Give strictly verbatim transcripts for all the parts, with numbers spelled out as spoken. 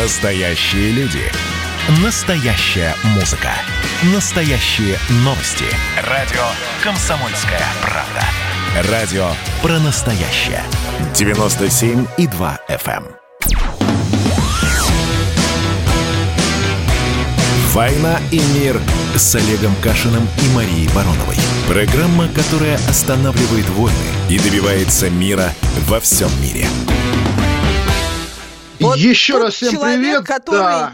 Настоящие люди. Настоящая музыка. Настоящие новости. Радио «Комсомольская правда». Радио про настоящее. девяносто семь и два эф эм. «Война и мир» с Олегом Кашиным и Марией Бароновой. Программа, которая останавливает войны и добивается мира во всем мире. Вот еще раз всем человек, привет. Который... Да.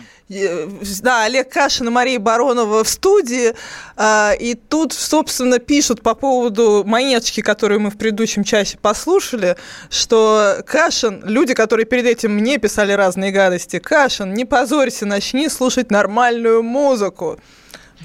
Да, Олег Кашин и Мария Баронова в студии, и тут, собственно, пишут по поводу монеточки, которую мы в предыдущем часе послушали, что Кашин, люди, которые перед этим мне писали разные гадости, Кашин, не позорься, начни слушать нормальную музыку.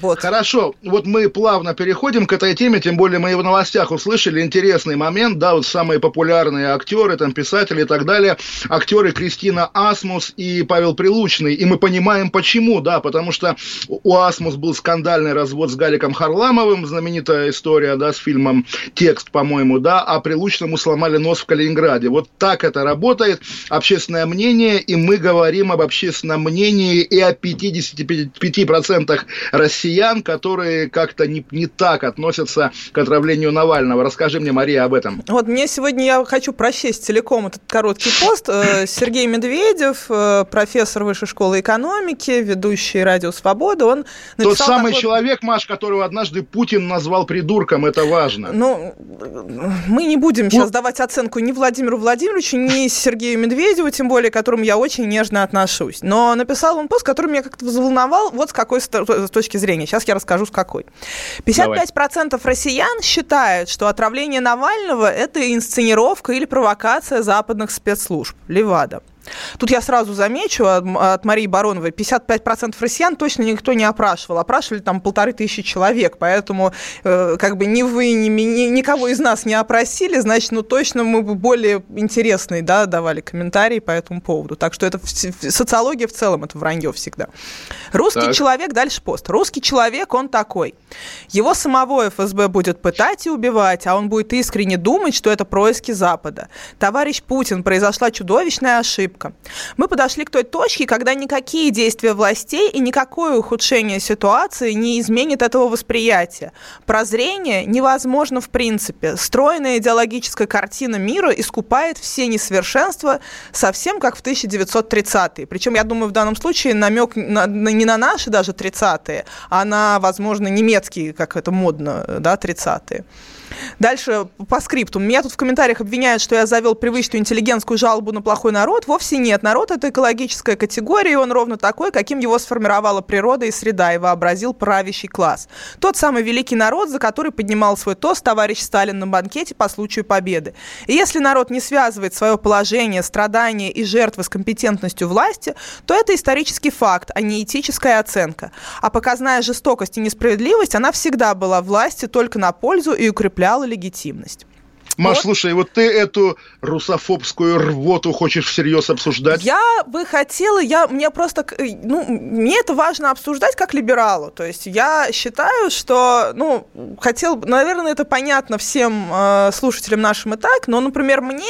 Вот. Хорошо, вот мы плавно переходим к этой теме, тем более мы и в новостях услышали интересный момент, да, вот самые популярные актеры, там, писатели и так далее, актеры Кристина Асмус и Павел Прилучный, и мы понимаем почему, да, потому что у Асмус был скандальный развод с Гариком Харламовым, знаменитая история, да, с фильмом «Текст», по-моему, да, а Прилучному сломали нос в Калининграде. Вот так это работает, общественное мнение, и мы говорим об общественном мнении и о пятьдесят пять процентов россиян, которые как-то не, не так относятся к отравлению Навального. Расскажи мне, Мария, об этом. Вот мне сегодня, я хочу прочесть целиком этот короткий пост. Сергей Медведев, профессор Высшей школы экономики, ведущий «Радио Свободы», он написал... Тот самый такой... человек, Маш, которого однажды Путин назвал придурком, это важно. Ну, мы не будем сейчас давать оценку ни Владимиру Владимировичу, ни Сергею Медведеву, тем более, к которому я очень нежно отношусь. Но написал он пост, который меня как-то взволновал, вот с какой с точки зрения. Сейчас я расскажу, с какой. пятьдесят пять процентов Давай. Россиян считают, что отравление Навального – это инсценировка или провокация западных спецслужб. Левада. Тут я сразу замечу от Марии Бароновой, пятьдесят пять процентов россиян точно никто не опрашивал. Опрашивали там полторы тысячи человек, поэтому э, как бы ни вы, ни, ни никого из нас не опросили, значит, ну точно мы бы более интересные, да, давали комментарии по этому поводу. Так что это в, в, социология в целом, это вранье всегда. Русский так. человек, дальше пост. Русский человек, он такой. Его самого эф эс бэ будет пытать и убивать, а он будет искренне думать, что это происки Запада. Товарищ Путин, произошла чудовищная ошибка. Мы подошли к той точке, когда никакие действия властей и никакое ухудшение ситуации не изменит этого восприятия. Прозрение невозможно в принципе. Стройная идеологическая картина мира искупает все несовершенства, совсем как в тысяча девятьсот тридцатые. Причем, я думаю, в данном случае намек на, на, не на наши даже тридцатые, а на, возможно, немецкие, как это модно, да, тридцатые. Дальше по скрипту. Меня тут в комментариях обвиняют, что я завел привычную интеллигентскую жалобу на плохой народ. Вовсе нет. Народ – это экологическая категория, и он ровно такой, каким его сформировала природа и среда, и вообразил правящий класс. Тот самый великий народ, за который поднимал свой тост товарищ Сталин на банкете по случаю победы. И если народ не связывает свое положение, страдания и жертвы с компетентностью власти, то это исторический факт, а не этическая оценка. А показная жестокость и несправедливость, она всегда была власти только на пользу и укрепляла легитимность. Маш, вот. Слушай, вот ты эту русофобскую рвоту хочешь всерьез обсуждать? Я бы хотела, я, мне просто, ну, мне это важно обсуждать как либералу, то есть я считаю, что, ну, хотел, наверное, это понятно всем э, слушателям нашим и так, но, например, мне,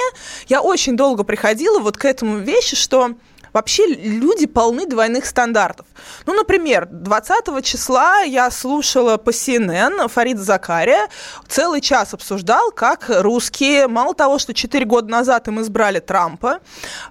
я очень долго приходила вот к этому вещи, что вообще люди полны двойных стандартов. Ну, например, двадцатого числа я слушала по си эн эн Фарида Закария, целый час обсуждал, как русские, мало того, что четыре года назад им избрали Трампа,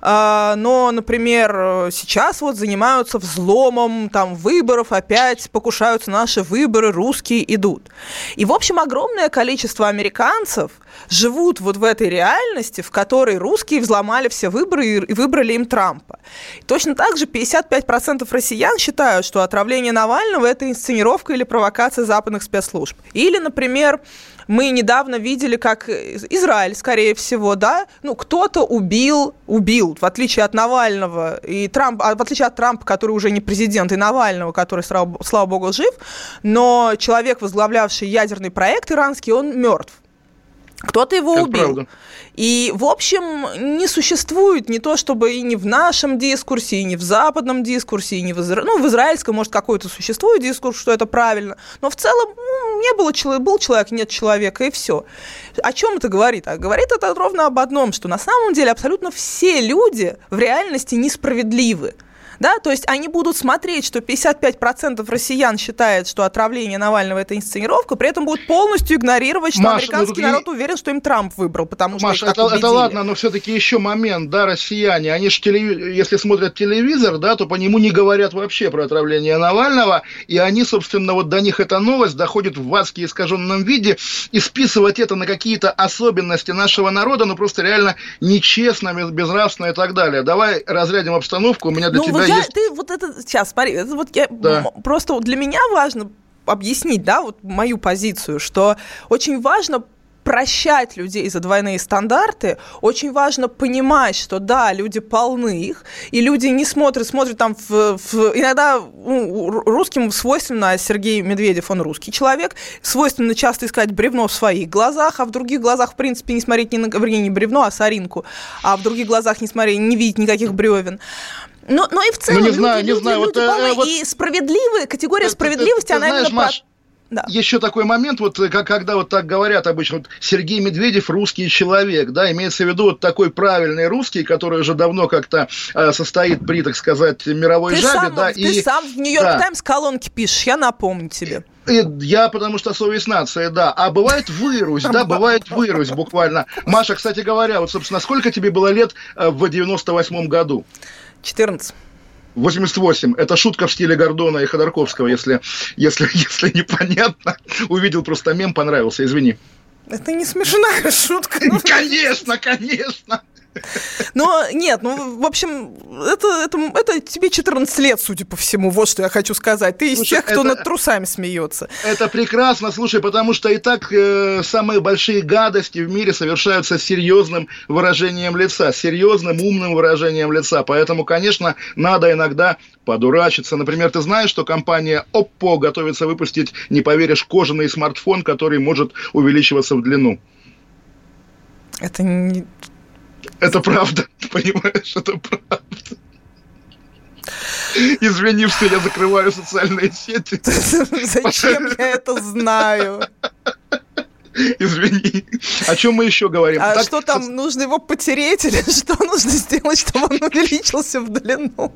э, но, например, сейчас вот занимаются взломом там, выборов, опять покушаются наши выборы, русские идут. И, в общем, огромное количество американцев живут вот в этой реальности, в которой русские взломали все выборы и выбрали им Трампа. Точно так же пятьдесят пять процентов россиян считают, что отравление Навального – это инсценировка или провокация западных спецслужб. Или, например, мы недавно видели, как Израиль, скорее всего, да, ну, кто-то убил, убил, в отличие от Навального, и Трампа, в отличие от Трампа, который уже не президент, и Навального, который, слава богу, жив, но человек, возглавлявший ядерный проект иранский, он мертв. Кто-то его это убил. Правда. И, в общем, не существует не то, чтобы и не в нашем дискурсе, и не в западном дискурсе, и не в, изра... ну, в израильском, может, какой-то существует дискурс, что это правильно, но в целом ну, не было человека, был человек, нет человека, и все. О чем это говорит? А говорит это ровно об одном, что на самом деле абсолютно все люди в реальности несправедливы. Да? То есть они будут смотреть, что пятьдесят пять процентов россиян считает, что отравление Навального – это инсценировка, при этом будут полностью игнорировать, что Маша, американский ну, народ и... уверен, что им Трамп выбрал, потому Маша, что их так это, это ладно, но все-таки еще момент, да, россияне, они же, телев... если смотрят телевизор, да, то по нему не говорят вообще про отравление Навального, и они, собственно, вот до них эта новость доходит в адски искаженном виде, и списывать это на какие-то особенности нашего народа, ну, просто реально нечестно, безнравственно и так далее. Давай разрядим обстановку, у меня для ну, тебя вот я, есть... Ты вот это, сейчас, смотри, это вот я, да. просто для меня важно объяснить, да, вот мою позицию, что очень важно прощать людей за двойные стандарты, очень важно понимать, что да, люди полны их, и люди не смотрят, смотрят там, в, в, иногда ну, русским свойственно, Сергей Медведев, он русский человек, свойственно часто искать бревно в своих глазах, а в других глазах, в принципе, не смотреть ни на, вернее, не бревно, а соринку, а в других глазах не смотреть, не видеть никаких бревен. Но, но и в целом ну, не знаю, люди, не люди, знаю, люди вот, полны, э, вот, и справедливые, категория это, справедливости, это, это, она именно... Да. Еще такой момент, вот как, когда вот так говорят обычно, вот, Сергей Медведев русский человек, да, имеется в виду вот такой правильный русский, который уже давно как-то э, состоит при, так сказать, мировой ты жабе, сам, да. Ты и... сам в Нью-Йорк да. Таймс колонки пишешь, я напомню тебе. И я, потому что совесть нации, да. А бывает вырусь, да, бывает вырусь буквально. Маша, кстати говоря, вот, собственно, сколько тебе было лет э, в девяносто восьмом году? четырнадцать. восемьдесят восемь. Это шутка в стиле Гордона и Ходорковского, если, если, если непонятно. Увидел просто мем, понравился, извини. Это не смешная шутка. Конечно, конечно. Но нет, ну, в общем, это, это, это тебе четырнадцать лет, судя по всему, вот что я хочу сказать. Ты из слушай, тех, кто это, над трусами смеется. Это прекрасно, слушай, потому что и так э, самые большие гадости в мире совершаются с серьезным выражением лица, с серьезным умным выражением лица. Поэтому, конечно, надо иногда подурачиться. Например, ты знаешь, что компания Oppo готовится выпустить, не поверишь, кожаный смартфон, который может увеличиваться в длину. Это не... Это правда, понимаешь, это правда. Извини, что я закрываю социальные сети. Зачем я это знаю? Извини. О чем мы еще говорим? А так, что там, со... нужно его потереть или что нужно сделать, чтобы он увеличился в длину?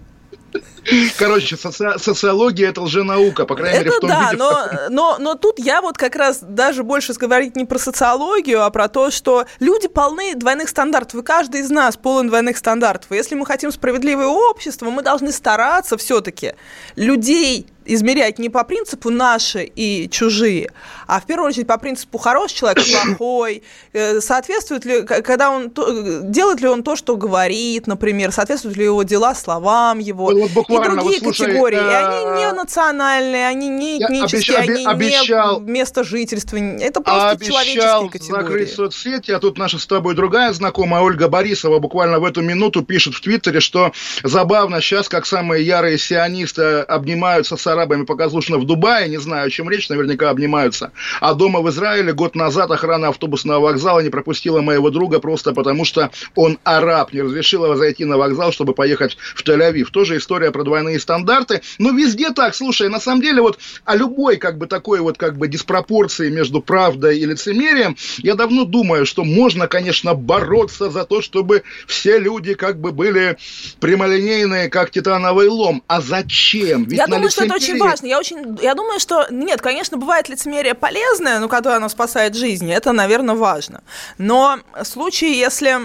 Короче, соци... социология – это лженаука, по крайней это мере, в том да, виде. Да, но, но, но тут я вот как раз даже больше говорить не про социологию, а про то, что люди полны двойных стандартов, и каждый из нас полон двойных стандартов. И если мы хотим справедливое общество, мы должны стараться все-таки людей измерять не по принципу «наши» и «чужие», а в первую очередь по принципу «хороший человек, плохой», соответствует ли, когда он, делает ли он то, что говорит, например, соответствуют ли его дела словам его, вот, вот и другие вот, слушай, категории. И они не национальные, они не этнические, обещ, они обещал, не место жительства, это просто обещал человеческие категории. Закрыть соцсети, а тут наша с тобой другая знакомая Ольга Борисова буквально в эту минуту пишет в Твиттере, что забавно сейчас, как самые ярые сионисты обнимаются с арабами показушно в Дубае, не знаю, о чем речь, наверняка обнимаются. А дома в Израиле год назад охрана автобусного вокзала не пропустила моего друга просто потому, что он араб, не разрешила зайти на вокзал, чтобы поехать в Тель-Авив. Тоже история про двойные стандарты. Но везде так, слушай, на самом деле вот о любой как бы такой вот как бы диспропорции между правдой и лицемерием я давно думаю, что можно, конечно, бороться за то, чтобы все люди как бы были прямолинейные, как титановый лом. А зачем? Ведь я на думаю, лицемерие... что это очень важно. Я, очень, я думаю, что... Нет, конечно, бывает лицемерие полезное, но когда оно спасает жизни, это, наверное, важно. Но в случае, если...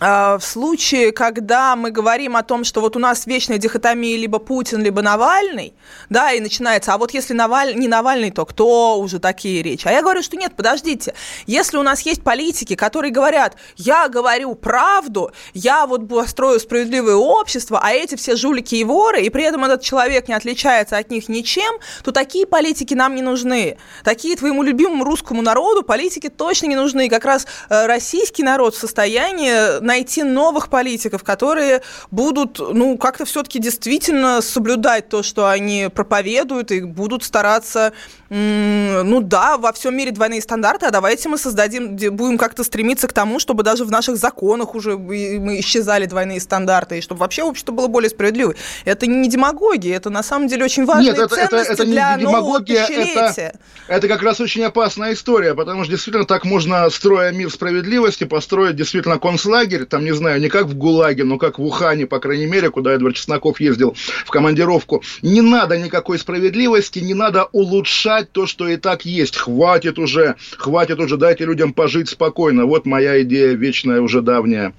В случае, когда мы говорим о том, что вот у нас вечная дихотомия либо Путин, либо Навальный, да, и начинается, а вот если Наваль... не Навальный, то кто уже такие речи? А я говорю, что нет, подождите, если у нас есть политики, которые говорят, я говорю правду, я вот строю справедливое общество, а эти все жулики и воры, и при этом этот человек не отличается от них ничем, то такие политики нам не нужны. Такие твоему любимому русскому народу политики точно не нужны. И как раз российский народ в состоянии найти новых политиков, которые будут, ну, как-то все-таки действительно соблюдать то, что они проповедуют, и будут стараться, м- ну да, во всем мире двойные стандарты, а давайте мы создадим, будем как-то стремиться к тому, чтобы даже в наших законах уже мы исчезали двойные стандарты, и чтобы вообще общество было более справедливым. Это не демагогия, это на самом деле очень важные Нет, это, ценности это, это, это для не нового тысячелетия. Это, это как раз очень опасная история, потому что действительно так можно, строя мир справедливости, построить действительно концлагерь, лагерь, там, не знаю, не как в ГУЛАГе, но как в Ухане, по крайней мере, куда Эдвард Чесноков ездил в командировку. Не надо никакой справедливости, не надо улучшать то, что и так есть. Хватит уже, хватит уже, дайте людям пожить спокойно. Вот моя идея вечная, уже давняя.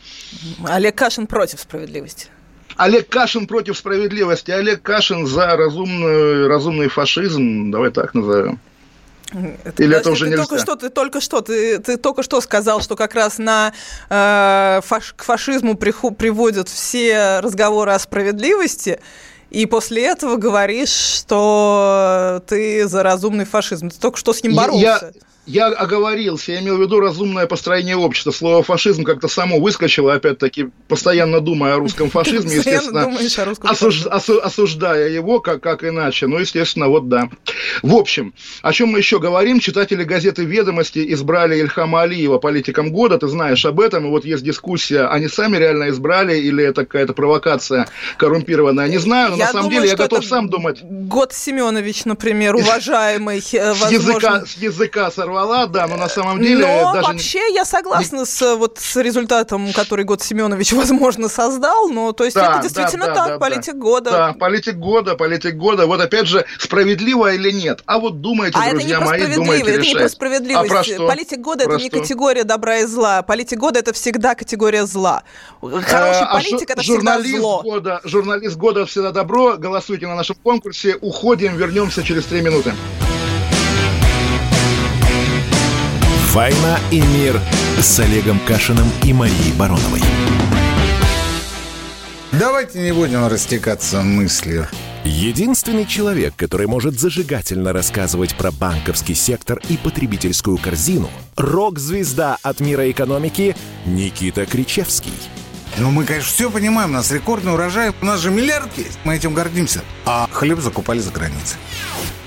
Олег Кашин против справедливости. Олег Кашин против справедливости. Олег Кашин за разумную, разумный фашизм, давай так назовем. Это, Или это уже ты нельзя? Только что, ты, только что, ты, ты только что сказал, что как раз на, э, фаш, к фашизму приход, приводят все разговоры о справедливости, и после этого говоришь, что ты за разумный фашизм. Ты только что с ним боролся. Я... Я оговорился, я имел в виду разумное построение общества. Слово «фашизм» как-то само выскочило, опять-таки, постоянно думая о русском фашизме, естественно, осуждая его, как иначе. Ну, естественно, вот да. В общем, о чем мы еще говорим? Читатели газеты «Ведомости» избрали Ильхама Алиева политиком года, ты знаешь об этом, и вот есть дискуссия, они сами реально избрали или это какая-то провокация коррумпированная, не знаю, но на самом деле я готов сам думать. Год Семенович, например, уважаемый, возможно. С языка сорвался. Да, но на самом деле... Но даже вообще не... я согласна не... с, вот, с результатом, который Год Семенович, возможно, создал, но то есть да, это действительно да, так, да, политик да. года. Да, политик года, политик года. Вот опять же, справедливо или нет? А вот думайте, а друзья мои, думайте, это решайте. Не про справедливость, это не про справедливость. Политик года – это не категория добра и зла. Политик года – это всегда категория зла. Хороший а, политик а – это всегда зло. Года, журналист года – всегда добро. Голосуйте на нашем конкурсе. Уходим, вернемся через три минуты. «Война и мир» с Олегом Кашиным и Марией Бароновой. Давайте не будем растекаться мыслью. Единственный человек, который может зажигательно рассказывать про банковский сектор и потребительскую корзину, рок-звезда от мира экономики Никита Кричевский. Ну, мы, конечно, все понимаем, у нас рекордный урожай, у нас же миллиард есть, мы этим гордимся. А хлеб закупали за границей.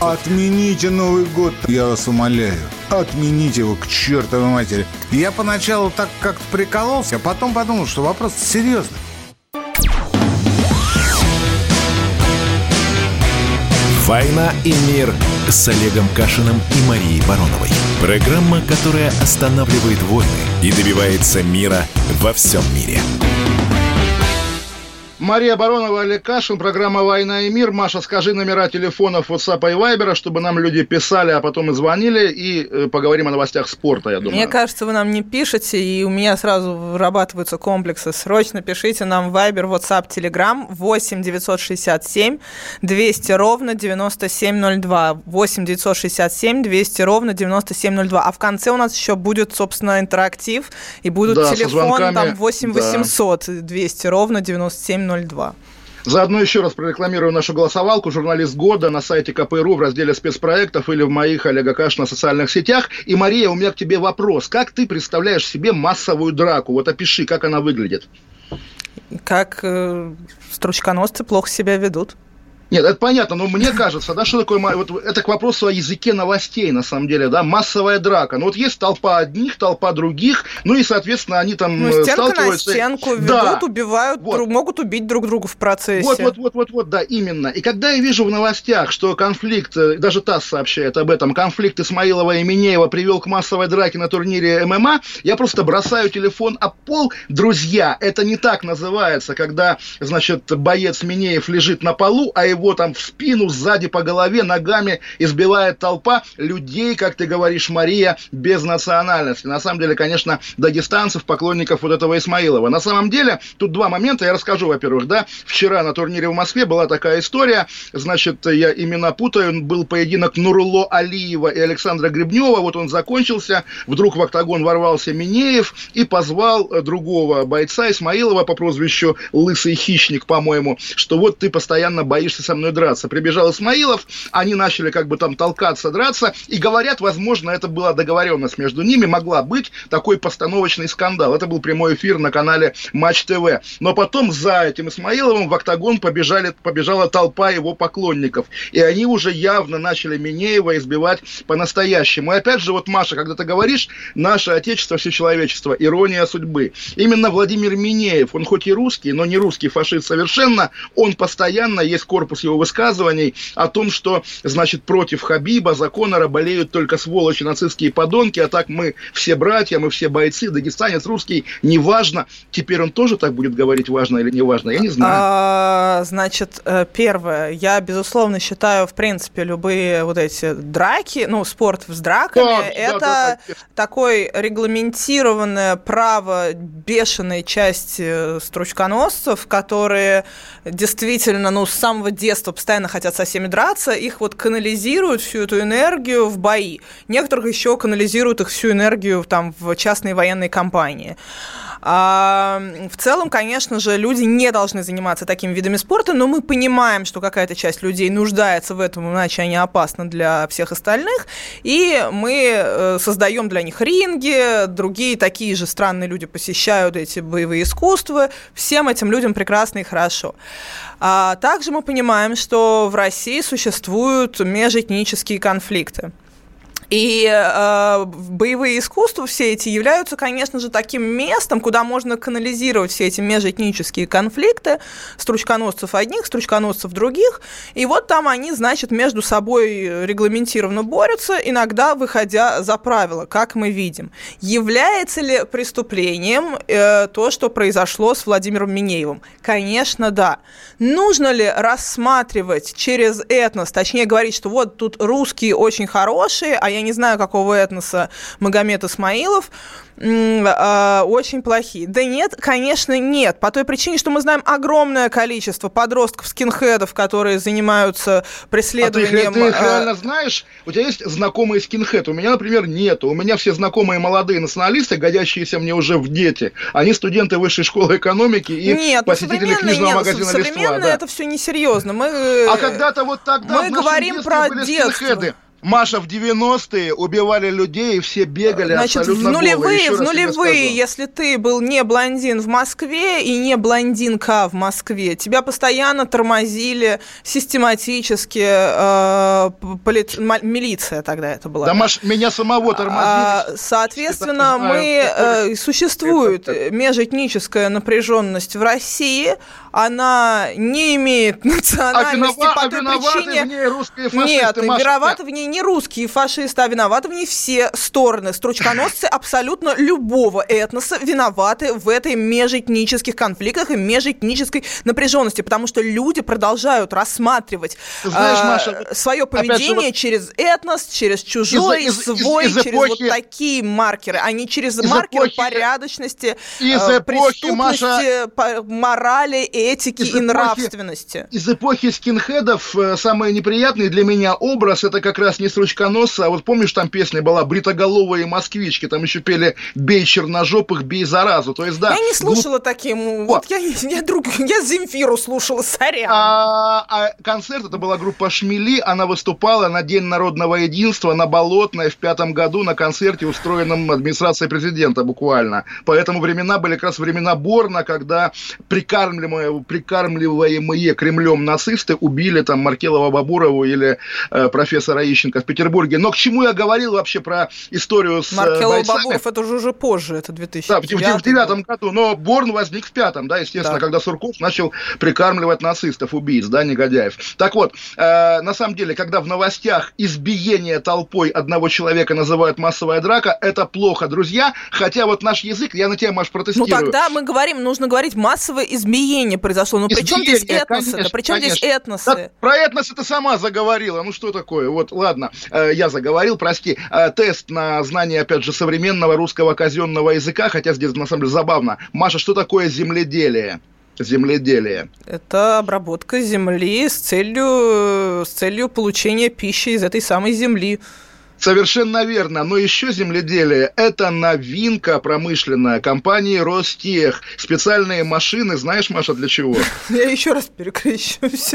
Отмените Новый год, я вас умоляю. Отмените его к чертовой матери. Я поначалу так как-то прикололся, а потом подумал, что вопрос серьезный. «Война и мир» с Олегом Кашиным и Марией Бароновой. Программа, которая останавливает войны и добивается мира во всем мире. Мария Баронова, Олег Кашин, программа «Война и мир». Маша, скажи номера телефонов WhatsApp и Viber, чтобы нам люди писали, а потом и звонили, и поговорим о новостях спорта, я думаю. Мне кажется, вы нам не пишете, и у меня сразу вырабатываются комплексы. Срочно пишите нам Viber, WhatsApp, Telegram восемь девятьсот шестьдесят семь двести ровно девяносто семь ноль два восемь девятьсот шестьдесят семь двести ровно девяносто семь ноль два. А в конце у нас еще будет, собственно, интерактив, и будут да, телефоны там восемь восемьсот двести ровно девяносто семь ноль два ноль два Заодно еще раз прорекламирую нашу голосовалку «Журналист года» на сайте ка пэ точка ру в разделе спецпроектов или в моих Олега Кашина в социальных сетях. И, Мария, у меня к тебе вопрос. Как ты представляешь себе массовую драку? Вот опиши, как она выглядит. Как э, стручконосцы плохо себя ведут. Нет, это понятно, но мне кажется, да, что такое, вот это к вопросу о языке новостей, на самом деле, да, массовая драка. Ну вот есть толпа одних, толпа других, ну и, соответственно, они там ну, сталкиваются. Ну, стенка на стенку, ведут, да. убивают, вот. могут убить друг друга в процессе. Вот, вот, вот, вот, вот, да, именно. И когда я вижу в новостях, что конфликт, даже ТАСС сообщает об этом, конфликт Исмаилова и Минеева привел к массовой драке на турнире эм эм а, я просто бросаю телефон об пол. Друзья, это не так называется, когда, значит, боец Минеев лежит на полу, а его там в спину, сзади, по голове, ногами избивает толпа людей, как ты говоришь, Мария, без национальности. На самом деле, конечно, дагестанцев, поклонников вот этого Исмаилова. На самом деле, тут два момента, я расскажу, во-первых, да, вчера на турнире в Москве была такая история, значит, я имена путаю, был поединок Нурулло Алиева и Александра Гребнева, вот он закончился, вдруг в октагон ворвался Минеев и позвал другого бойца Исмаилова по прозвищу Лысый Хищник, по-моему, что вот ты постоянно боишься со мной драться. Прибежал Исмаилов, они начали как бы там толкаться, драться, и говорят, возможно, это была договоренность между ними, могла быть такой постановочный скандал. Это был прямой эфир на канале Матч ТВ. Но потом за этим Исмаиловым в октагон побежали, побежала толпа его поклонников, и они уже явно начали Минеева избивать по-настоящему. И опять же, вот, Маша, когда ты говоришь, наше отечество, все человечество, ирония судьбы. Именно Владимир Минеев, он хоть и русский, но не русский фашист совершенно, он постоянно, есть корпус его высказываний о том, что, значит, против Хабиба, Закона болеют только сволочи, нацистские подонки, а так мы все братья, мы все бойцы, дагестанец, русский, неважно. Теперь он тоже так будет говорить, важно или неважно, я не знаю. Значит, первое, я, безусловно, считаю, в принципе, любые вот эти драки, ну, спорт с драками, да, это да, да, такое регламентированное право бешеной части стручконосцев, которые действительно, ну, с самого детства постоянно хотят со всеми драться, их вот канализируют всю эту энергию в бои. Некоторых еще канализируют их всю энергию там в частные военные компании. А, в целом, конечно же, люди не должны заниматься такими видами спорта, но мы понимаем, что какая-то часть людей нуждается в этом, иначе они опасны для всех остальных, и мы создаем для них ринги, другие такие же странные люди посещают эти боевые искусства, всем этим людям прекрасно и хорошо. А также мы понимаем, что в России существуют межэтнические конфликты. И э, боевые искусства все эти являются, конечно же, таким местом, куда можно канализировать все эти межэтнические конфликты стручконосцев одних, стручконосцев других. И вот там они, значит, между собой регламентированно борются, иногда выходя за правила, как мы видим. Является ли преступлением э, то, что произошло с Владимиром Минеевым? Конечно, да. Нужно ли рассматривать через этнос, точнее говорить, что вот тут русские очень хорошие, а я не знаю, какого этноса Магомед Исмаилов, очень плохие. Да нет, конечно, нет. По той причине, что мы знаем огромное количество подростков, скинхедов, которые занимаются преследованием... А ты, ты их реально знаешь? У тебя есть знакомые скинхеды? У меня, например, нету. У меня все знакомые молодые националисты, годящиеся мне уже в дети. Они студенты Высшей школы экономики и нет, посетители книжного нет, магазина «Листва». Современное да. Это все несерьезно. Мы... А когда-то вот тогда мы в нашем детстве были скинхеды. Маша, в девяностые убивали людей, и все бегали. Значит, абсолютно голые. В нулевые, в нулевые, если ты был не блондин в Москве и не блондинка в Москве, тебя постоянно тормозили систематически э, поли... милиция тогда это была. Да, да. Маш, меня самого тормозили. Соответственно, мы... Знаю, существует это... межэтническая напряженность в России, она не имеет национальности а винова... по той а причине... в ней русские фашисты, нет, виноваты в ней не русские фашисты, а виноваты в ней все стороны. Стручконосцы абсолютно любого этноса виноваты в этой межэтнических конфликтах и межэтнической напряженности, потому что люди продолжают рассматривать знаешь, э, Маша, свое поведение вот через этнос, через чужой, из, из, свой, из, из, из через эпохи, вот такие маркеры, а не через маркеры эпохи, порядочности, э, преступности, Маша, по, морали, этики и эпохи, нравственности. Из эпохи скинхедов самый неприятный для меня образ – это как раз не стручконосца, а вот помнишь, там песня была «Бритоголовые москвички», там еще пели «Бей черножопых, бей заразу». То есть, да, я не слушала глуп... таким, вот, вот я, я, друг... я Земфиру слушала, сорян. А, а концерт, это была группа «Шмели», она выступала на День народного единства, на Болотной в пятом году на концерте, устроенном администрацией президента буквально. Поэтому времена были как раз времена Борна, когда прикармливаемые, прикармливаемые Кремлем нацисты убили там Маркелова-Бабурову или э, профессора Ищенко в Петербурге. Но к чему я говорил вообще про историю с Маркелов-Бабуров, это уже позже, это две тысячи девятый. Да, в две тысячи девятом году, но Борн возник в пятом, да, естественно, да. Когда Сурков начал прикармливать нацистов, убийц, да, негодяев. Так вот, э, на самом деле, когда в новостях избиение толпой одного человека называют массовая драка, это плохо, друзья, хотя вот наш язык, я на тебя, Маш, протестирую. Ну тогда мы говорим, нужно говорить, массовое избиение произошло, но при чем здесь этносы? Да при чем здесь этносы? Да, про этносы ты сама заговорила, ну что такое? Вот, ладно, я заговорил, прости. Тест на знание, опять же, современного русского казенного языка, хотя здесь, на самом деле, забавно. Маша, что такое земледелие? Земледелие. Это обработка земли с целью, с целью получения пищи из этой самой земли. Совершенно верно. Но еще земледелие – это новинка промышленная компании Ростех. Специальные машины, знаешь, Маша, для чего? Я еще раз перекрещусь.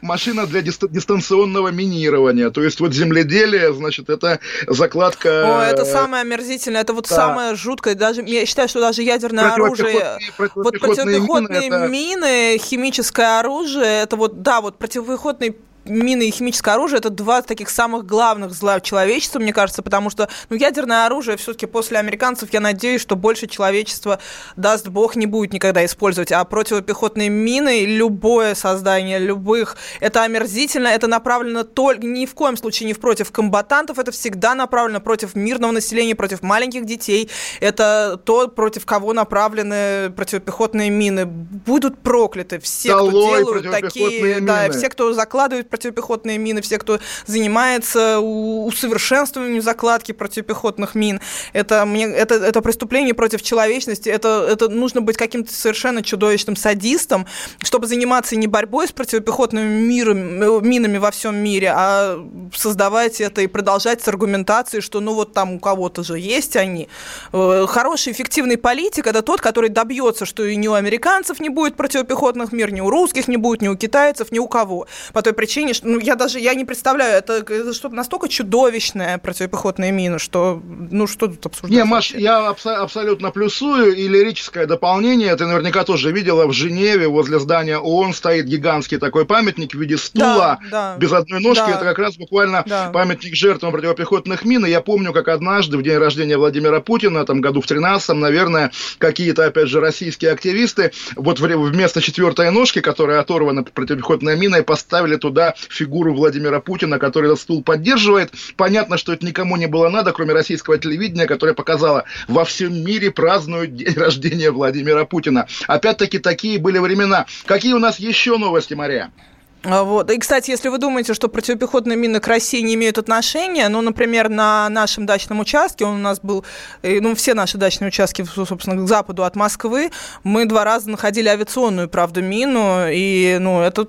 Машина для дистанционного минирования. То есть вот земледелие, значит, это закладка... О, это самое омерзительное, это вот самое жуткое. Даже я считаю, что даже ядерное оружие... Вот противопехотные мины, химическое оружие, это вот, да, вот противопехотные мины и химическое оружие – это два таких самых главных зла человечества, мне кажется, потому что ну, ядерное оружие все-таки после американцев, я надеюсь, что больше человечество, даст бог, не будет никогда использовать. А противопехотные мины, любое создание, любых, это омерзительно, это направлено только, ни в коем случае не против комбатантов, это всегда направлено против мирного населения, против маленьких детей. Это то, против кого направлены противопехотные мины. Будут прокляты все, кто делают такие, да, все, кто закладывает противопехотные мины, все, кто занимается усовершенствованием закладки противопехотных мин. Это, мне, это, это преступление против человечности. Это, это нужно быть каким-то совершенно чудовищным садистом, чтобы заниматься не борьбой с противопехотными мирами, минами во всем мире, а создавать это и продолжать с аргументацией, что ну вот там у кого-то же есть они. Хороший, эффективный политик – это тот, который добьется, что и ни у американцев не будет противопехотных мин, ни у русских не будет, ни у китайцев, ни у кого. По той причине, что, ну, я даже я не представляю, это, это что-то настолько чудовищное, противопехотная мина, что, ну, что тут обсуждать? Не, Маш, я абсо- абсолютно плюсую, и лирическое дополнение, ты наверняка тоже видела, в Женеве возле здания ООН стоит гигантский такой памятник в виде стула, да, да, без одной ножки, да, это как раз буквально да. памятник жертвам противопехотных мин, и я помню, как однажды в день рождения Владимира Путина, там, году в тринадцатом, наверное, какие-то, опять же, российские активисты, вот вместо четвертой ножки, которая оторвана противопехотной миной, поставили туда фигуру Владимира Путина, который этот стул поддерживает. Понятно, что это никому не было надо, кроме российского телевидения, которое показало, во всем мире празднуют день рождения Владимира Путина. Опять-таки, такие были времена. Какие у нас еще новости, Мария? Вот. И, кстати, если вы думаете, что противопехотные мины к России не имеют отношения, ну, например, на нашем дачном участке, он у нас был, ну, все наши дачные участки, собственно, к западу от Москвы, мы два раза находили авиационную, правда, мину, и, ну, это...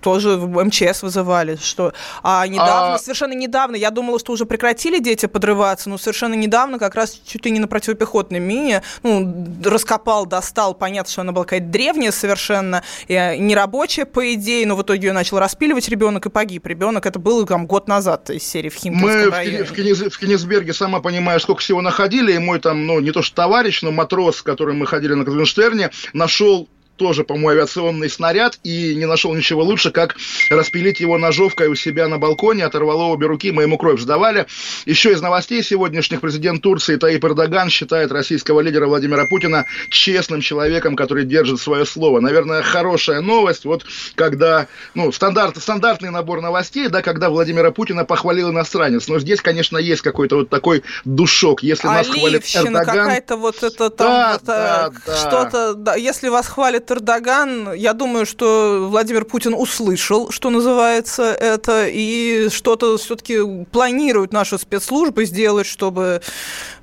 тоже МЧС вызывали, что... А недавно, а... совершенно недавно, я думала, что уже прекратили дети подрываться, но совершенно недавно как раз чуть ли не на противопехотной мине, ну, раскопал, достал, понятно, что она была какая-то древняя совершенно, нерабочая, по идее, но в итоге ее начал распиливать ребенок и погиб ребенок. Это было там год назад из серии в Химкинском районе. Мы в, Кенис... в Кенисберге, сама понимаешь, сколько всего находили, и мой там, ну, не то что товарищ, но матрос, с которым мы ходили на Крузенштерне, нашел тоже, по-моему, авиационный снаряд, и не нашел ничего лучше, как распилить его ножовкой у себя на балконе, оторвало обе руки, мы ему кровь сдавали. Еще из новостей сегодняшних президент Турции Тайип Эрдоган считает российского лидера Владимира Путина честным человеком, который держит свое слово. Наверное, хорошая новость, вот когда, ну, стандарт, стандартный набор новостей, да, когда Владимира Путина похвалил иностранец, но здесь, конечно, есть какой-то вот такой душок, если нас хвалит Эрдоган... какая-то вот это там, да, это, да, что-то, да, если вас хвалит Эрдоган, я думаю, что Владимир Путин услышал, что называется это, и что-то все-таки планируют наши спецслужбы сделать, чтобы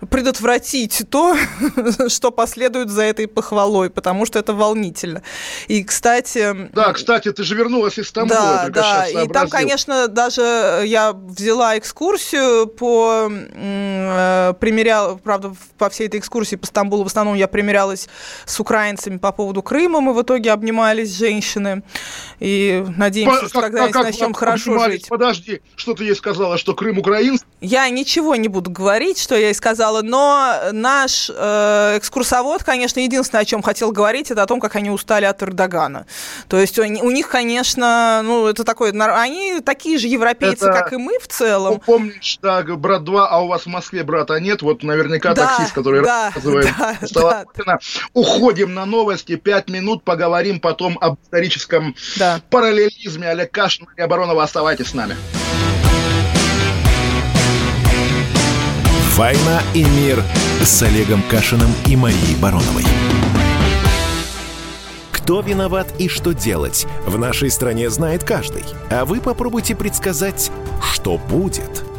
предотвратить то, что последует за этой похвалой, потому что это волнительно. И, кстати... Да, кстати, ты же вернулась из Стамбула. Да, я да, и там, конечно, даже я взяла экскурсию по... примеряла, правда, по всей этой экскурсии по Стамбулу в основном я примерялась с украинцами по поводу Крыма, мы в итоге обнимались, женщины, и надеемся, по, что когда-нибудь как, начнем как, хорошо жить. Подожди, что ты ей сказала, что Крым украинский? Я ничего не буду говорить, что я ей сказала, но наш э, экскурсовод, конечно, единственное, о чем хотел говорить, это о том, как они устали от Эрдогана. То есть у, у них, конечно, ну, это такое, они такие же европейцы, это, как и мы в целом. Ну, помнишь, да, брат два, а у вас в Москве брата нет, вот наверняка да, таксист, который да, рассказывает, да, да, да. Уходим на новости, пять минут. Поговорим потом об историческом да. параллелизме. Олег Кашин, Мария Баронова, оставайтесь с нами. «Война и мир» с Олегом Кашиным и Марией Бароновой. Кто виноват и что делать, в нашей стране знает каждый. А вы попробуйте предсказать, что будет.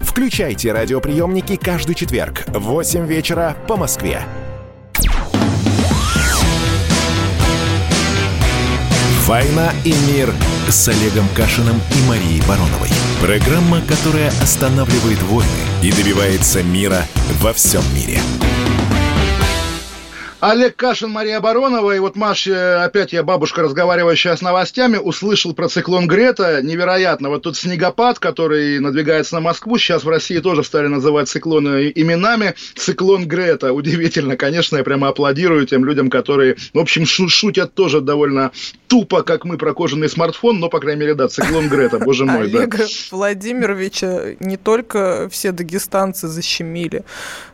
Включайте радиоприемники каждый четверг в восемь вечера по Москве. «Война и мир» с Олегом Кашиным и Марией Бароновой. Программа, которая останавливает войны и добивается мира во всем мире. Олег Кашин, Мария Баронова. И вот, Маша, опять я, бабушка, разговаривающая с новостями, услышал про циклон Грета. Невероятно. Вот тут снегопад, который надвигается на Москву. Сейчас в России тоже стали называть циклоны именами. Циклон Грета. Удивительно, конечно. Я прямо аплодирую тем людям, которые, в общем, шутят тоже довольно тупо, как мы, про кожаный смартфон. Но, по крайней мере, да, циклон Грета. Боже мой, да. Олега Владимировича не только все дагестанцы защемили,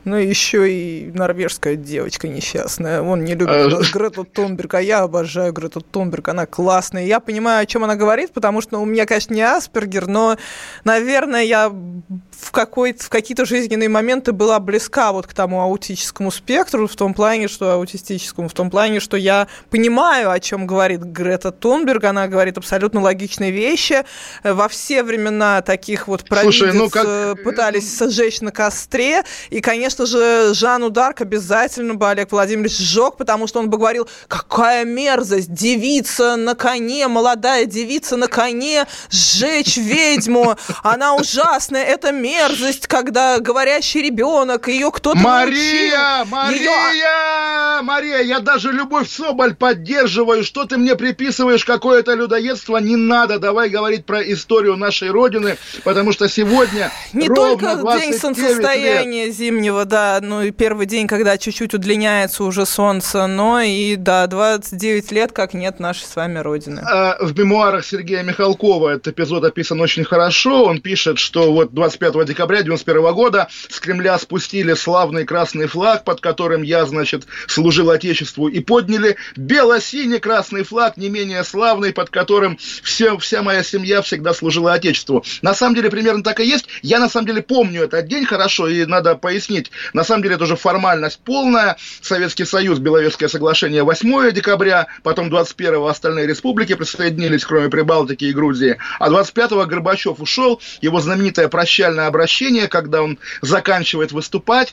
но еще и норвежская девочка несчастная. Он не любит Грету Тунберг, а я обожаю Грету Тунберг, она классная. Я понимаю, о чем она говорит, потому что у меня, конечно, не Аспергер, но, наверное, я в, какой-то, в какие-то жизненные моменты была близка вот к тому аутическому спектру, в том плане, что аутистическому, в том плане, что я понимаю, о чем говорит Грета Тунберг, она говорит абсолютно логичные вещи. Во все времена таких вот провидец ну как... пытались сжечь на костре, и, конечно же, Жанну Дарк обязательно бы Олег Владимирович сжег, потому что он бы говорил, какая мерзость, девица на коне, молодая девица на коне, сжечь ведьму, она ужасная, это мерзость, когда говорящий ребенок, ее кто-то Мария, научил. Мария, ее... Мария, я даже Любовь Соболь поддерживаю, что ты мне приписываешь какое-то людоедство, не надо, давай говорить про историю нашей Родины, потому что сегодня не только день солнцестояния лет. Зимнего, да, ну и первый день, когда чуть-чуть удлиняется уже солнце, но и, да, двадцать девять лет, как нет нашей с вами Родины. В мемуарах Сергея Михалкова этот эпизод описан очень хорошо. Он пишет, что вот двадцать пятого декабря девяносто первого года с Кремля спустили славный красный флаг, под которым я, значит, служил Отечеству, и подняли бело-синий красный флаг, не менее славный, под которым все, вся моя семья всегда служила Отечеству. На самом деле, примерно так и есть. Я, на самом деле, помню этот день хорошо, и надо пояснить. На самом деле, это уже формальность полная. Советский Союз, Беловежское соглашение восьмого декабря, потом двадцать первого остальные республики присоединились, кроме Прибалтики и Грузии, а двадцать пятого Горбачев ушел, его знаменитое прощальное обращение, когда он заканчивает выступать,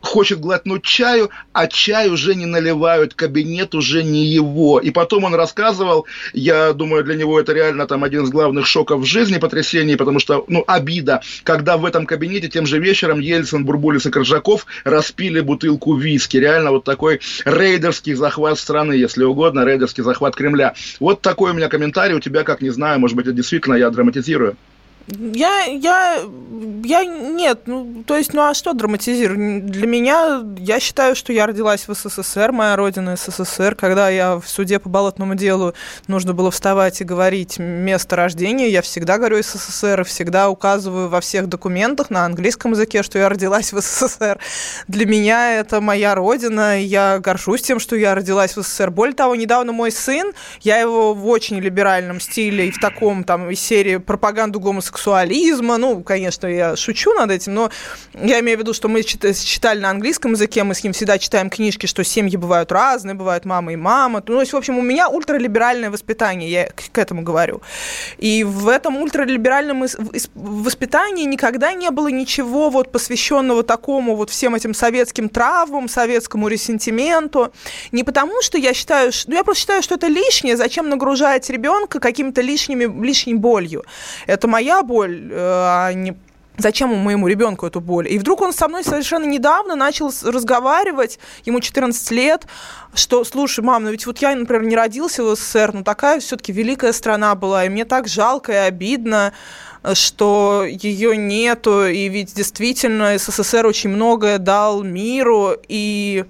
хочет глотнуть чаю, а чай уже не наливают, кабинет уже не его. И потом он рассказывал, я думаю, для него это реально там один из главных шоков в жизни, потрясений, потому что, ну, обида, когда в этом кабинете тем же вечером Ельцин, Бурбулис и Коржаков распили бутылку виски. Реально вот такой рейдерский захват страны, если угодно, рейдерский захват Кремля. Вот такой у меня комментарий, у тебя, как не знаю, может быть, это действительно я драматизирую. Я, я, я, нет, ну, то есть, ну, а что драматизирую? Для меня, я считаю, что я родилась в СССР, моя родина СССР, когда я в суде по болотному делу нужно было вставать и говорить место рождения, я всегда говорю СССР, всегда указываю во всех документах на английском языке, что я родилась в СССР. Для меня это моя родина, я горжусь тем, что я родилась в СССР. Более того, недавно мой сын, я его в очень либеральном стиле и в таком, там, из серии пропаганду гомосексуализма, сексуализма, ну, конечно, я шучу над этим, но я имею в виду, что мы читали на английском языке, мы с ним всегда читаем книжки, что семьи бывают разные, бывают мама и мама, ну, то есть, в общем, у меня ультралиберальное воспитание, я к этому говорю, и в этом ультралиберальном воспитании никогда не было ничего вот посвященного такому вот всем этим советским травмам, советскому ресентименту, не потому, что я считаю, ну, я просто считаю, что это лишнее, зачем нагружать ребенка какими-то лишними, лишней болью, это моя боль, а не Зачем моему ребенку эту боль? И вдруг он со мной совершенно недавно начал разговаривать, ему четырнадцать лет, что, слушай, мам, ну ведь вот я, например, не родился в СССР, но такая все-таки великая страна была, и мне так жалко и обидно, что ее нету, и ведь действительно СССР очень многое дал миру, и...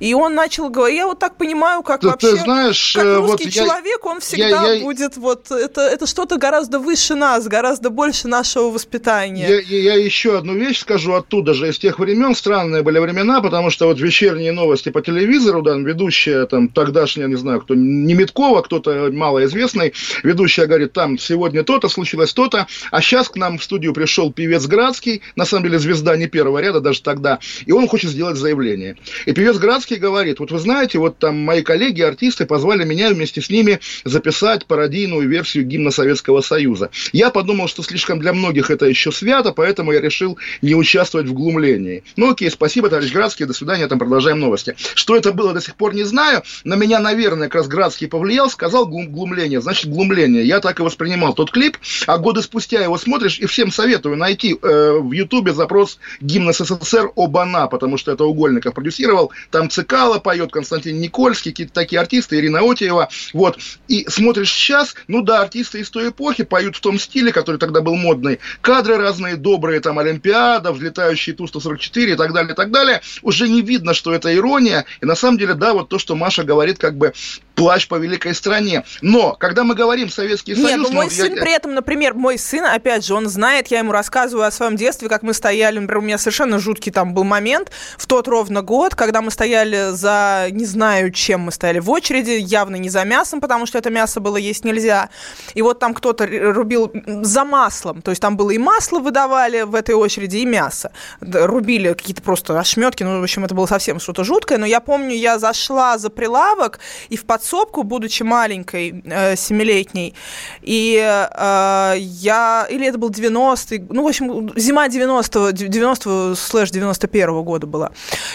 И он начал говорить, я вот так понимаю, как ты, вообще, ты знаешь, как русский вот человек, я, он всегда я, я, будет, вот, это, это что-то гораздо выше нас, гораздо больше нашего воспитания. Я, я еще одну вещь скажу оттуда же, из тех времен, странные были времена, потому что вот вечерние новости по телевизору, да, ведущая, там, тогдашняя, не знаю, кто, Немиткова, кто-то малоизвестный, ведущая говорит, там, сегодня то-то, случилось то-то, а сейчас к нам в студию пришел певец Градский, на самом деле звезда не первого ряда даже тогда, и он хочет сделать заявление. И певец Градский говорит, вот вы знаете, вот там мои коллеги, артисты позвали меня вместе с ними записать пародийную версию гимна Советского Союза. Я подумал, что слишком для многих это еще свято, поэтому я решил не участвовать в глумлении. Ну окей, спасибо, товарищ Градский, до свидания, там продолжаем новости. Что это было, до сих пор не знаю, на меня, наверное, как раз Градский повлиял, сказал глум- глумление, значит глумление. Я так и воспринимал тот клип, а годы спустя его смотришь, и всем советую найти э, в Ютубе запрос гимна СССР «Обана», потому что это Угольников продюсировал, там Цикало поет, Константин Никольский, какие-то такие артисты, Ирина Отеева, вот, и смотришь сейчас, ну да, артисты из той эпохи поют в том стиле, который тогда был модный, кадры разные, добрые, там, Олимпиада, взлетающие Ту сто сорок четыре и так далее, и так далее, уже не видно, что это ирония, и на самом деле, да, вот то, что Маша говорит, как бы, плащ по великой стране, но, когда мы говорим Советский Нет, Союз... Нет, мой сын я... при этом, например, мой сын, опять же, он знает, я ему рассказываю о своем детстве, как мы стояли, например, у меня совершенно жуткий там был момент, в тот ровно год, когда мы стояли за, не знаю, чем мы стояли в очереди, явно не за мясом, потому что это мясо было есть нельзя. И вот там кто-то рубил за маслом, то есть там было и масло выдавали в этой очереди, и мясо. Рубили какие-то просто ошметки, ну, в общем, это было совсем что-то жуткое, но я помню, я зашла за прилавок и в подсобку, будучи маленькой, семилетней, и э, я, или это был девяностый, ну, в общем, зима девяностого, девяностого слэш девяносто первого года была,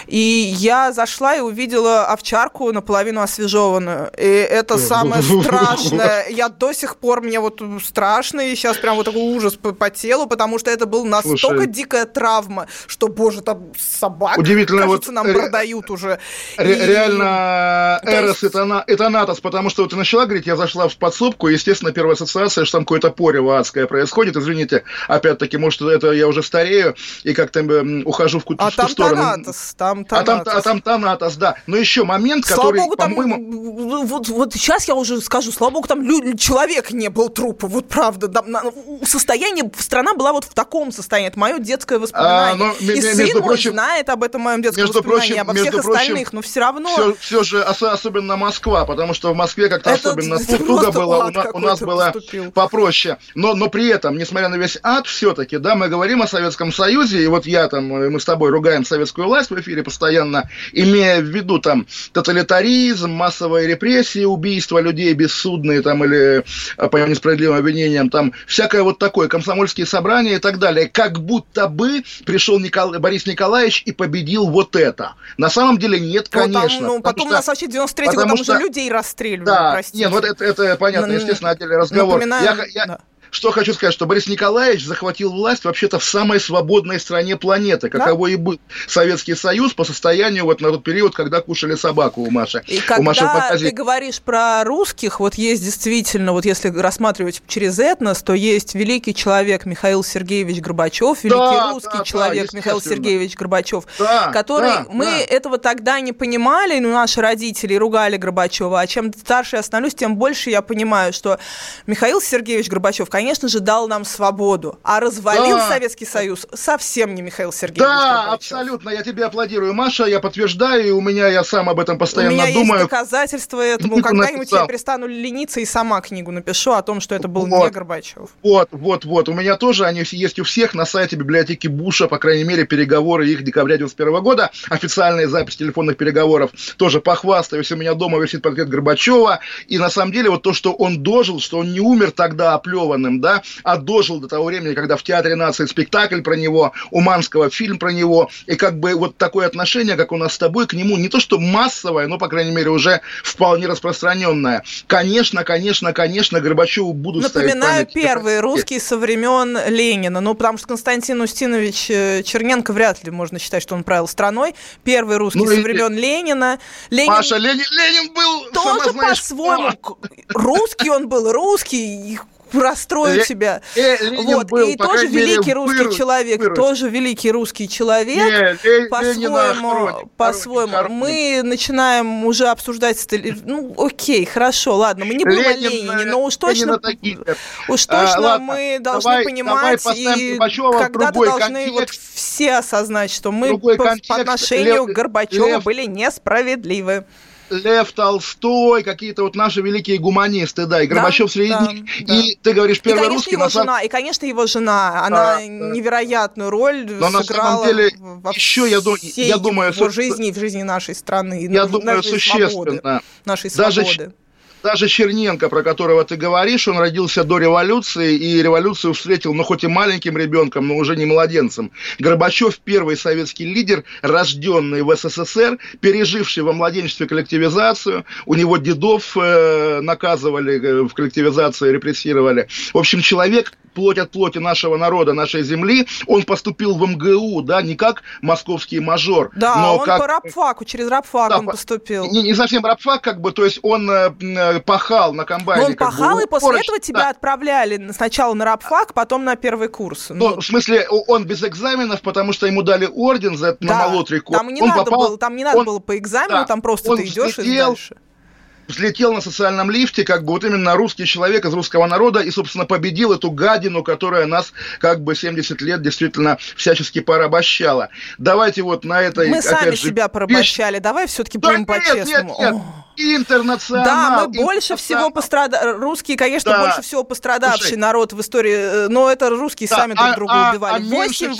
и я зашла шла и увидела овчарку наполовину освежеванную. И это самое страшное. Я до сих пор, мне вот страшно, и сейчас прям вот такой ужас по, по телу, потому что это была настолько Слушай, дикая травма, что, боже, там собак, кажется, вот нам ре- продают уже. Ре- и... Реально Эрос и Танатос, потому что вот ты начала говорить, я зашла в подсобку, и, естественно, первая ассоциация, что там какое-то порево адское происходит. Извините, опять-таки, может, это я уже старею, и как-то ухожу в какую-то а сторону. Танатос, там Танатос. А там Танатос. Танатос, да. Но еще момент, который, слава богу, по-моему... Там, вот, вот сейчас я уже скажу, слава богу, там лю- человека не было, трупа, вот правда. Там, на, состояние, страна была вот в таком состоянии. Это мое детское воспоминание. А, но, и м- сын между прочим, знает об этом моем детском воспоминании, прочим, обо всех остальных, прочим, но все равно... Все, все же, особенно Москва, потому что в Москве как-то это, особенно это туго было, у нас, у нас было поступил. Попроще. Но, но при этом, несмотря на весь ад, все-таки, да, мы говорим о Советском Союзе, и вот я там, мы с тобой ругаем советскую власть в эфире постоянно, имея в виду там тоталитаризм, массовые репрессии, убийства людей бессудные там, или по несправедливым обвинениям, там, всякое вот такое, комсомольские собрания и так далее. Как будто бы пришел Никол... Борис Николаевич и победил вот это. На самом деле нет, конечно. Ну, потом что... у нас вообще девяносто третьего года уже что... людей расстреливали, да, простите. Нет, вот это, это понятно, естественно, отдельный разговор. Напоминаем... Я, я... Да. Что хочу сказать, что Борис Николаевич захватил власть вообще-то в самой свободной стране планеты, каково да? и был Советский Союз по состоянию вот на тот период, когда кушали собаку у Маши. И у когда Маши ты говоришь про русских, вот есть действительно, вот если рассматривать через этнос, то есть великий человек Михаил Сергеевич Горбачев, великий да, русский да, человек да, Михаил Сергеевич Горбачев, да, который да, мы да. этого тогда не понимали, но наши родители ругали Горбачева, а чем старше я становлюсь, тем больше я понимаю, что Михаил Сергеевич Горбачев, конечно же, дал нам свободу. А развалил да. Советский Союз совсем не Михаил Сергеевич. Да, Горбачев. Абсолютно. Я тебе аплодирую, Маша. Я подтверждаю, и у меня, я сам об этом постоянно думаю. У меня думаю. есть доказательства этому. Когда-нибудь я перестану лениться и сама книгу напишу о том, что это был вот. не Горбачев. Вот, вот, вот. У меня тоже они есть у всех на сайте библиотеки Буша, по крайней мере, переговоры их декабря девяносто первого года. Официальная запись телефонных переговоров. Тоже похвастаюсь. У меня дома висит портрет Горбачева. И на самом деле вот то, что он дожил, что он не умер тогда оплеванным, Ельциным, да, а дожил до того времени, когда в Театре нации спектакль про него, у Манского фильм про него, и как бы вот такое отношение, как у нас с тобой, к нему не то что массовое, но, по крайней мере, уже вполне распространенное. Конечно, конечно, конечно, Горбачеву будут напоминаю, ставить память. Напоминаю, первый русский со времен Ленина, ну, потому что Константин Устинович Черненко вряд ли можно считать, что он правил страной. Первый русский ну, со времен и... Ленина. Ленин... Паша, Ленин, Ленин был, тоже сама знаешь, по-своему. Русский он был, русский, расстрою себя. Вот. И тоже великий русский человек, тоже великий русский человек. По-своему, по-своему. Мы начинаем уже обсуждать... Ну, окей, хорошо, ладно, мы не будем о Ленине, но уж точно мы должны понимать, и когда-то должны все осознать, что мы по отношению к Горбачеву были несправедливы. Лев Толстой, какие-то вот наши великие гуманисты, да, и Горбачев да, среди да, них. Да. И ты говоришь, первый и, русский... Его на самом... жена, и, конечно, его жена, она а, невероятную роль но сыграла деле, во еще, всей я думаю, его су... жизни, в жизни нашей страны, я нашей, думаю, существенно. Свободы, нашей свободы. Даже... Даже Черненко, про которого ты говоришь, он родился до революции, и революцию встретил, ну, хоть и маленьким ребенком, но уже не младенцем. Горбачев – первый советский лидер, рожденный в СССР, переживший во младенчестве коллективизацию. У него дедов э, наказывали в коллективизации, репрессировали. В общем, человек... плоть от плоти нашего народа, нашей земли, он поступил в МГУ, да, не как московский мажор. Да, но он как... по рабфаку, через рабфак да, он поступил. Не, не совсем рабфак, как бы, то есть он э, пахал на комбайне. Он пахал, бы, и после короче, этого тебя да. отправляли сначала на рабфак, потом на первый курс. Ну, ну, в смысле, он без экзаменов, потому что ему дали орден за это, да, на молотрику. Там не он надо, попал, было, там не надо он, было по экзамену, да, там просто ты идешь взлетел, и дальше. Взлетел на социальном лифте, как бы вот именно русский человек из русского народа и, собственно, победил эту гадину, которая нас как бы семьдесят лет действительно всячески порабощала. Давайте вот на этой... Мы сами же, себя порабощали, вещь... давай все-таки будем да по-честному. Нет, нет, нет. Интернационал. Да, мы больше всего пострадали. Русские, конечно, да. больше всего пострадавший Слушай. народ в истории, но это русские да. сами друг друга а, убивали. восемь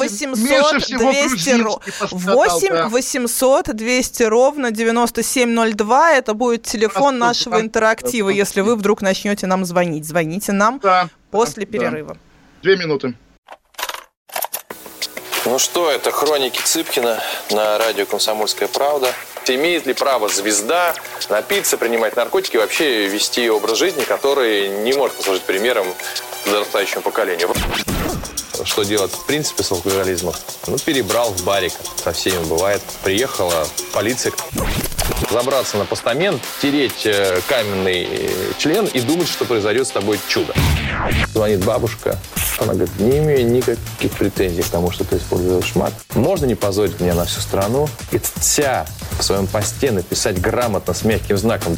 восемьсот двести ровно девяносто семь ноль два. Это будет телефон да, нашего да, интерактива, да, если вы вдруг начнете нам звонить. Звоните нам да, после да, перерыва. Две минуты. Ну что, это хроники Цыпкина на радио «Комсомольская правда». Имеет ли право звезда напиться, принимать наркотики и вообще вести образ жизни, который не может послужить примером зарастающему поколению? Что делать в принципе с алкоголизмом? Ну, перебрал в барик, со всеми бывает. Приехала полиция. Забраться на постамент, тереть каменный член и думать, что произойдет с тобой чудо. Звонит бабушка, она говорит, не имею никаких претензий к тому, что ты использовал шмат. Можно не позорить меня на всю страну и тся в своем посте написать грамотно с мягким знаком.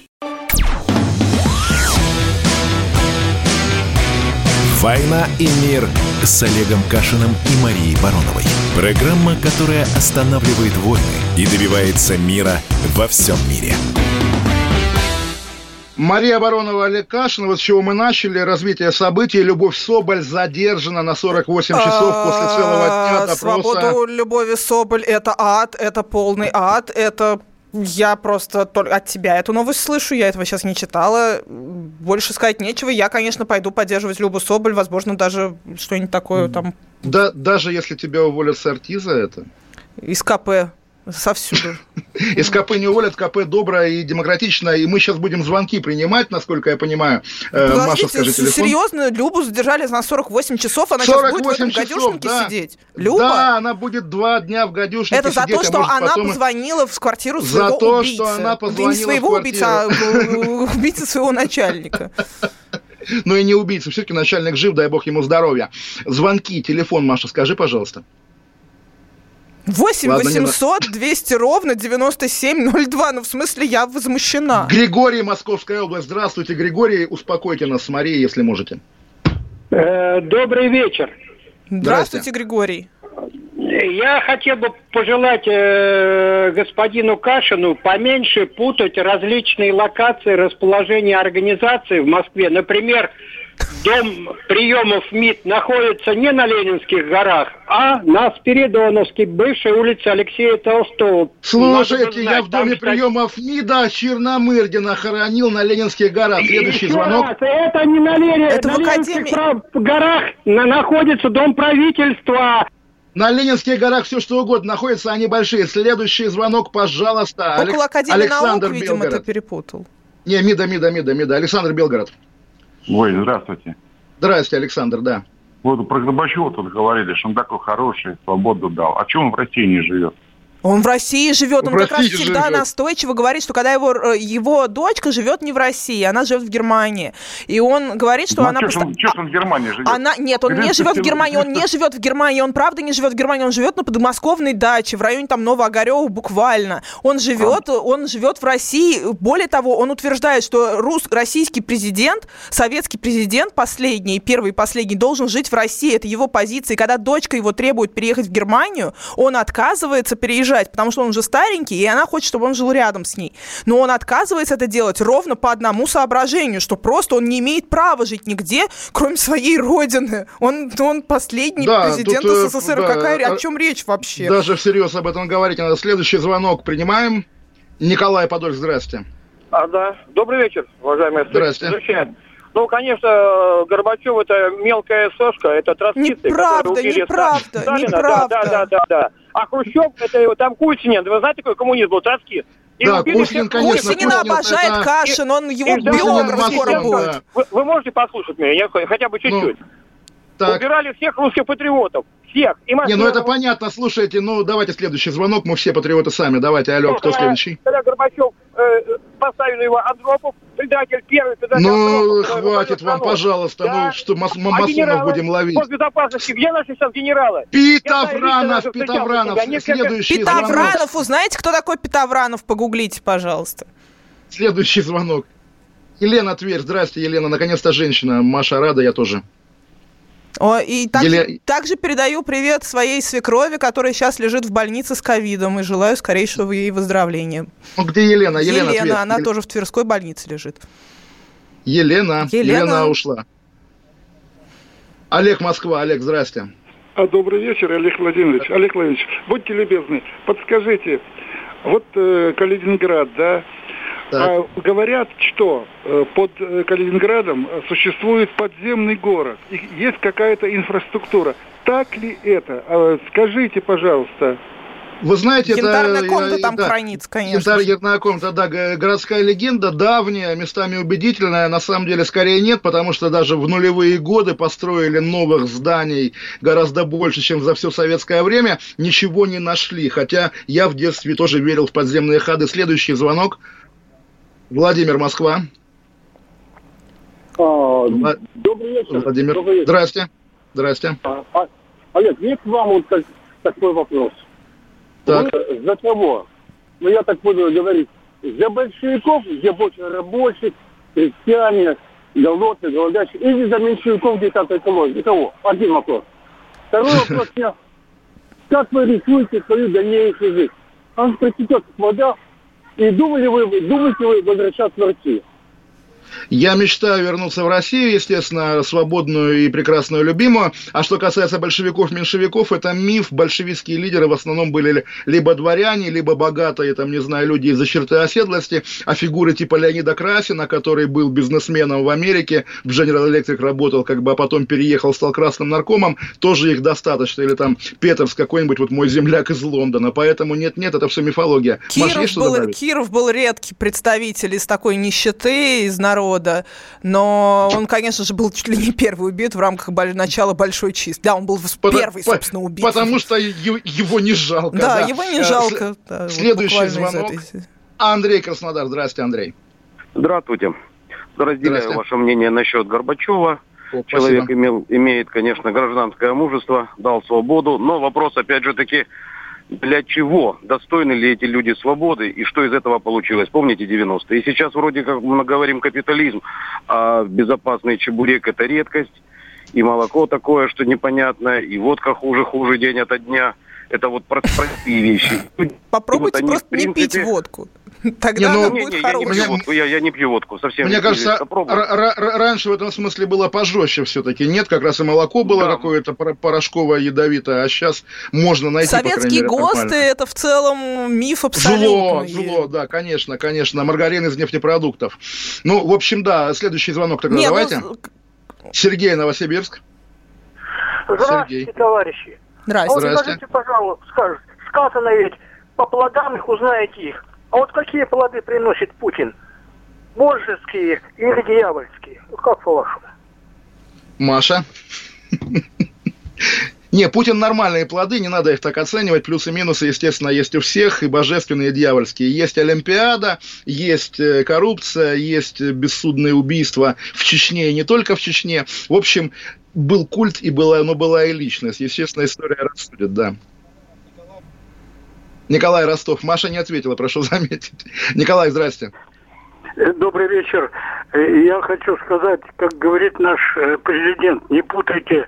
«Война и мир» с Олегом Кашиным и Марией Бароновой. Программа, которая останавливает войны и добивается мира во всем мире. Мария Баронова, Олег Кашин. Вот с чего мы начали. Развитие событий. Любовь Соболь задержана на сорок восемь часов после целого дня допроса. Свободу Любови Соболь. Это ад. Это полный ад. Это... Я просто только от тебя эту новость слышу, я этого сейчас не читала, больше сказать нечего. Я, конечно, пойду поддерживать Любу Соболь, возможно, даже что-нибудь такое там... Да, даже если тебя уволят с «Арти» за это? Из КП... Совсюду. Из КП не уволят, КП доброе и демократичное. И мы сейчас будем звонки принимать, насколько я понимаю. Подождите, Маша, скажи телефон. Серьезно, Любу задержали на сорок восемь часов. Она сейчас будет в этом часов, гадюшнике да. сидеть. Люба? Да, она будет два дня в гадюшнике это сидеть. Это за то, что а она потом... позвонила в квартиру своего убийцы. За то, убийцы. Что она позвонила да не своего убийцы, а убийцы своего начальника. Ну и не убийцы. Все-таки начальник жив, дай бог ему здоровья. Звонки, телефон, Маша, скажи, пожалуйста. восемь восемьсот двести ровно девяносто семь ноль два. Ну, в смысле, я возмущена. Григорий, Московская область. Здравствуйте, Григорий. Успокойте нас с Марией, если можете. Добрый вечер. Здравствуйте, Григорий. Я хотел бы пожелать э, господину Кашину поменьше путать различные локации расположения организации в Москве. Например, дом приемов МИД находится не на Ленинских горах, а на Спиридоновской, бывшей улице Алексея Толстого. Слушайте, знать, я в доме там, приемов МИДа Черномырдина хоронил на Ленинских горах. Следующий звонок. Раз, это не на, Лени... это на Ленинских прав... горах на... находится дом правительства. На Ленинских горах все что угодно находится, они большие. Следующий звонок, пожалуйста. Около Алекс... Академии Александр наук, видимо, Белгород. Ты перепутал. Не, МИДа, МИДа, МИДа, МИДа. Александр, Белгород. Ой, здравствуйте. Здравствуйте, Александр, да. Вот про Горбачева тут говорили, что он такой хороший, свободу дал. А чего он в России не живет? Он в России живет. Он в как России раз всегда живет. Настойчиво говорит, что когда его, его дочка живет не в России, она живет в Германии. И он говорит, что ну, она... Че просто... он, он в Германии живет? Она... Нет, он Германии не живет в Германии. Он не живет в Германии. Он правда не живет в Германии. Он живет на подмосковной даче, в районе там Новоогарева буквально. Он живет, а? он живет в России. Более того, он утверждает, что рус... российский президент, советский президент последний, первый и последний, должен жить в России. Это его позиция. И когда дочка его требует переехать в Германию, он отказывается переезжать, потому что он уже старенький, и она хочет, чтобы он жил рядом с ней. Но он отказывается это делать ровно по одному соображению, что просто он не имеет права жить нигде, кроме своей родины. Он, он последний да, президент тут, СССР. Да, Какая, о чем речь вообще? Даже всерьез об этом говорить надо. Следующий звонок принимаем. Николай Подольск, здрасте. А, да. Добрый вечер, уважаемые слушатели. Ну, конечно, Горбачев это мелкая сошка, это троцкисты, которые убили Сталина. Да, да, да, да, да. А Хрущев, это там Кусинин, вы знаете, какой коммунист был, троцкист? И да, убили Кусинин, всех... конечно. Кусинин обожает это... Кашин, он его биограф скоро будет. Вы, вы можете послушать меня, я хотя бы чуть-чуть? Ну, убирали всех русских патриотов, всех. И не, ну это понятно, слушайте, ну давайте следующий звонок, мы все патриоты сами, давайте, алло, ну, кто когда, следующий? Когда Горбачев... поставили его Андропов, предатель первый, предатель ну, Андропов, хватит вам, пожалуйста, да? Ну, что мас- а масонов будем ловить. Госбезопасности, где наши сейчас генералы? Питовранов, знаю, Питовранов, следующий Питовранов. звонок. Питовранов, узнаете, кто такой Питовранов, погуглите, пожалуйста. Следующий звонок. Елена, Тверь, здрасте, Елена, наконец-то женщина, Маша рада, я тоже. О, и также, Еле... также передаю привет своей свекрови, которая сейчас лежит в больнице с ковидом, и желаю скорейшего ей выздоровления. Ну, где Елена? Елена, Елена ответ. Она Ел... тоже в Тверской больнице лежит. Елена. Елена. Елена ушла. Олег, Москва. Олег, здрасте. А, добрый вечер, Олег Владимирович. Олег Владимирович, будьте любезны, подскажите, вот э, Калининград, да? А, говорят, что под Калининградом существует подземный город, и есть какая-то инфраструктура. Так ли это? Скажите, пожалуйста. Вы знаете, янтарная комната там да, хранится, конечно. Янтарная комната, да, городская легенда, давняя, местами убедительная, на самом деле скорее нет, потому что даже в нулевые годы построили новых зданий гораздо больше, чем за все советское время, ничего не нашли, хотя я в детстве тоже верил в подземные ходы. Следующий звонок. Владимир, Москва. А, Влад... Добрый вечер. Владимир, добрый вечер. Здрасте. Здрасте. А, а, Олег, есть вам вот так, такой вопрос? Так. Вы за кого? Ну, я так буду говорить. За большевиков, где больше рабочих, крестьяне, голодных, голодящих, или за меньшевиков, где там экология? За кого? Один вопрос. Второй вопрос. Как вы рисуете свою дальнейшую жизнь? Он притечет вода. И думали вы, думаете вы возвращаться в Россию? Я мечтаю вернуться в Россию, естественно, свободную и прекрасную любимую. А что касается большевиков-меньшевиков, это миф. Большевистские лидеры в основном были либо дворяне, либо богатые, там, не знаю, люди из-за черты оседлости, а фигуры типа Леонида Красина, который был бизнесменом в Америке, в General Electric работал, как бы, а потом переехал, стал красным наркомом, тоже их достаточно. Или там Петерс какой-нибудь, вот мой земляк из Лондона. Поэтому нет-нет, это все мифология. Киров, Маш, был, Киров был редкий представитель из такой нищеты, из народа. Рода, но он, конечно же, был чуть ли не первый убит в рамках начала большой чистки. Да, он был первый, по, собственно, убит. Потому что его не жалко. Да, да. его не жалко. Да, следующий вот звонок. Этой... Андрей, Краснодар. Здравствуйте, Андрей. Здравствуйте. Разделяю Здравствуйте. ваше мнение насчет Горбачева. О, Человек имел, имеет, конечно, гражданское мужество, дал свободу, но вопрос, опять же таки, для чего? Достойны ли эти люди свободы? И что из этого получилось? Помните девяностые? И сейчас вроде как мы говорим капитализм, а безопасный чебурек – это редкость. И молоко такое, что непонятно. И водка хуже-хуже день ото дня. Это вот простые вещи. Попробуйте вот они, просто принципе... не пить водку. Тогда не, ну, она не, будет не, хорошая. Я не пью водку, я, я не пью водку совсем. Мне не кажется, р- р- раньше в этом смысле было пожестче все-таки. Нет, как раз и молоко было да. какое-то порошковое, ядовитое, а сейчас можно найти, советские по крайней мере, ГОСТы, это в целом миф абсолютно. Зло, зло, да, конечно, конечно. Маргарин из нефтепродуктов. Ну, в общем, да, следующий звонок тогда не, давайте. Ну... Сергей, Новосибирск. Здравствуйте, Сергей. Товарищи. Здравствуйте. А вот скажите, пожалуйста, скажите, сказано ведь, по плодам их узнаете их. А вот какие плоды приносит Путин? Божеские или дьявольские? Как по-вашему? Маша? Не, Путин нормальные плоды, не надо их так оценивать. Плюсы и минусы, естественно, есть у всех, и божественные, и дьявольские. Есть Олимпиада, есть коррупция, есть бессудные убийства в Чечне, и не только в Чечне. В общем, был культ, и была, но была и личность. Естественно, история рассудит, да. Николай Ростов. Маша не ответила, прошу заметить. Николай, здрасте. Добрый вечер. Я хочу сказать, как говорит наш президент, не путайте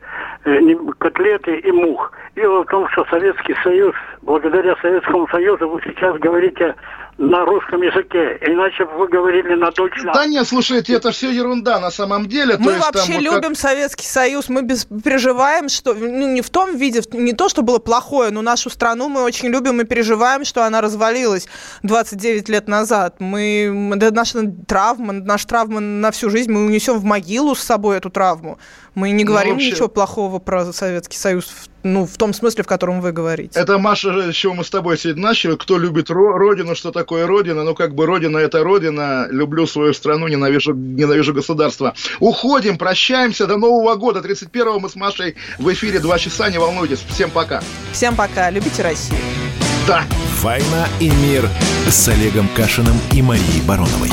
котлеты и мух. Дело в том, что Советский Союз, благодаря Советскому Союзу, вы сейчас говорите на русском языке, иначе бы вы говорили на дольче. Да нет, слушайте, это все ерунда на самом деле. Мы то есть, вообще там, вот любим как... Советский Союз, мы без... переживаем, что, ну, не в том виде, не то, что было плохое, но нашу страну мы очень любим и переживаем, что она развалилась двадцать девять лет назад. Мы... Это наша травма, наша травма на всю жизнь, мы унесем в могилу с собой эту травму. Мы не говорим ну, вообще... ничего плохого про Советский Союз в Ну, в том смысле, в котором вы говорите. Это, Маша, с чего мы с тобой сегодня начали. Кто любит ро- родину, что такое родина? Ну, как бы родина – это родина. Люблю свою страну, ненавижу, ненавижу государство. Уходим, прощаемся. До Нового года. тридцать первого мы с Машей в эфире два часа. Не волнуйтесь. Всем пока. Всем пока. Любите Россию. Да. «Война и мир» с Олегом Кашиным и Марией Бароновой.